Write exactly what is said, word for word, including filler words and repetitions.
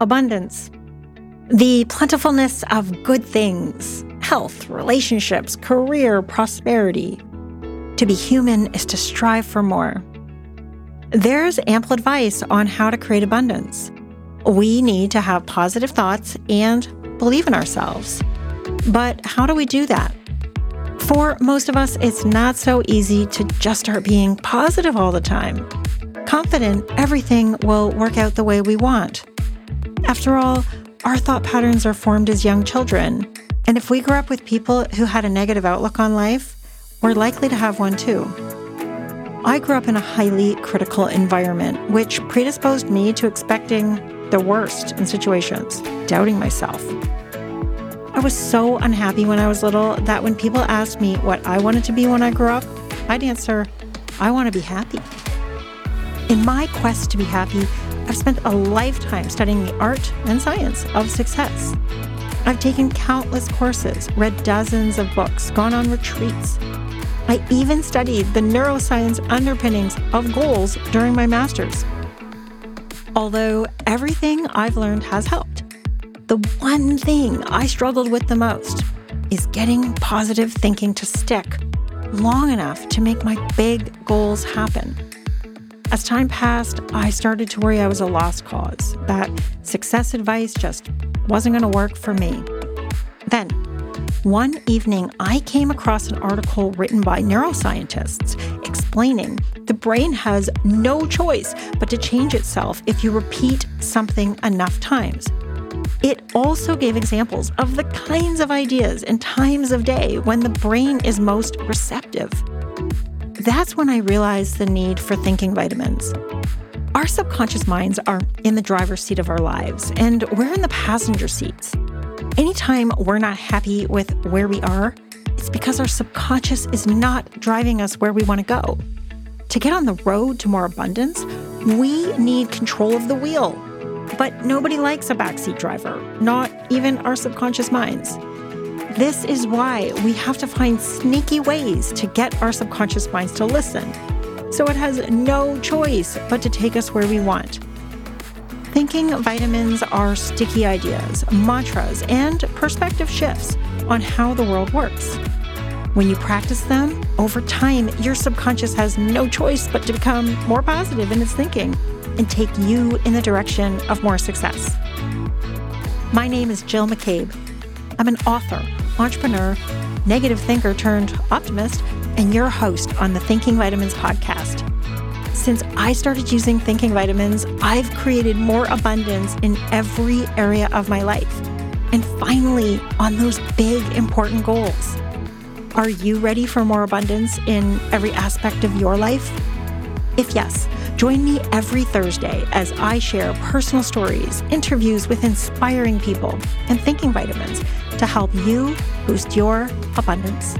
abundance, the plentifulness of good things, health, relationships, career, prosperity. To be human is to strive for more. There's ample advice on how to create abundance. We need to have positive thoughts and believe in ourselves. But how do we do that? For most of us, it's not so easy to just start being positive all the time, confident everything will work out the way we want. After all, our thought patterns are formed as young children, and if we grew up with people who had a negative outlook on life, we're likely to have one too. I grew up in a highly critical environment, which predisposed me to expecting the worst in situations, doubting myself. I was so unhappy when I was little that when people asked me what I wanted to be when I grew up, I'd answer, I want to be happy. In my quest to be happy, I've spent a lifetime studying the art and science of success. I've taken countless courses, read dozens of books, gone on retreats. I even studied the neuroscience underpinnings of goals during my master's. Although everything I've learned has helped, the one thing I struggled with the most is getting positive thinking to stick long enough to make my big goals happen. As time passed, I started to worry I was a lost cause, that success advice just wasn't going to work for me. Then, one evening, I came across an article written by neuroscientists explaining the brain has no choice but to change itself if you repeat something enough times. It also gave examples of the kinds of ideas and times of day when the brain is most receptive. That's when I realized the need for thinking vitamins. Our subconscious minds are in the driver's seat of our lives, and we're in the passenger seats. Anytime we're not happy with where we are, it's because our subconscious is not driving us where we want to go. To get on the road to more abundance, we need control of the wheel. But nobody likes a backseat driver, not even our subconscious minds. This is why we have to find sneaky ways to get our subconscious minds to listen, so it has no choice but to take us where we want. Thinking vitamins are sticky ideas, mantras, and perspective shifts on how the world works. When you practice them, over time, your subconscious has no choice but to become more positive in its thinking and take you in the direction of more success. My name is Jill McCabe. I'm an author, entrepreneur, negative thinker turned optimist, and your host on the Thinking Vitamins podcast. Since I started using Thinking Vitamins, I've created more abundance in every area of my life. And finally, on those big, important goals. Are you ready for more abundance in every aspect of your life? If yes, join me every Thursday as I share personal stories, interviews with inspiring people, and thinking vitamins to help you boost your abundance.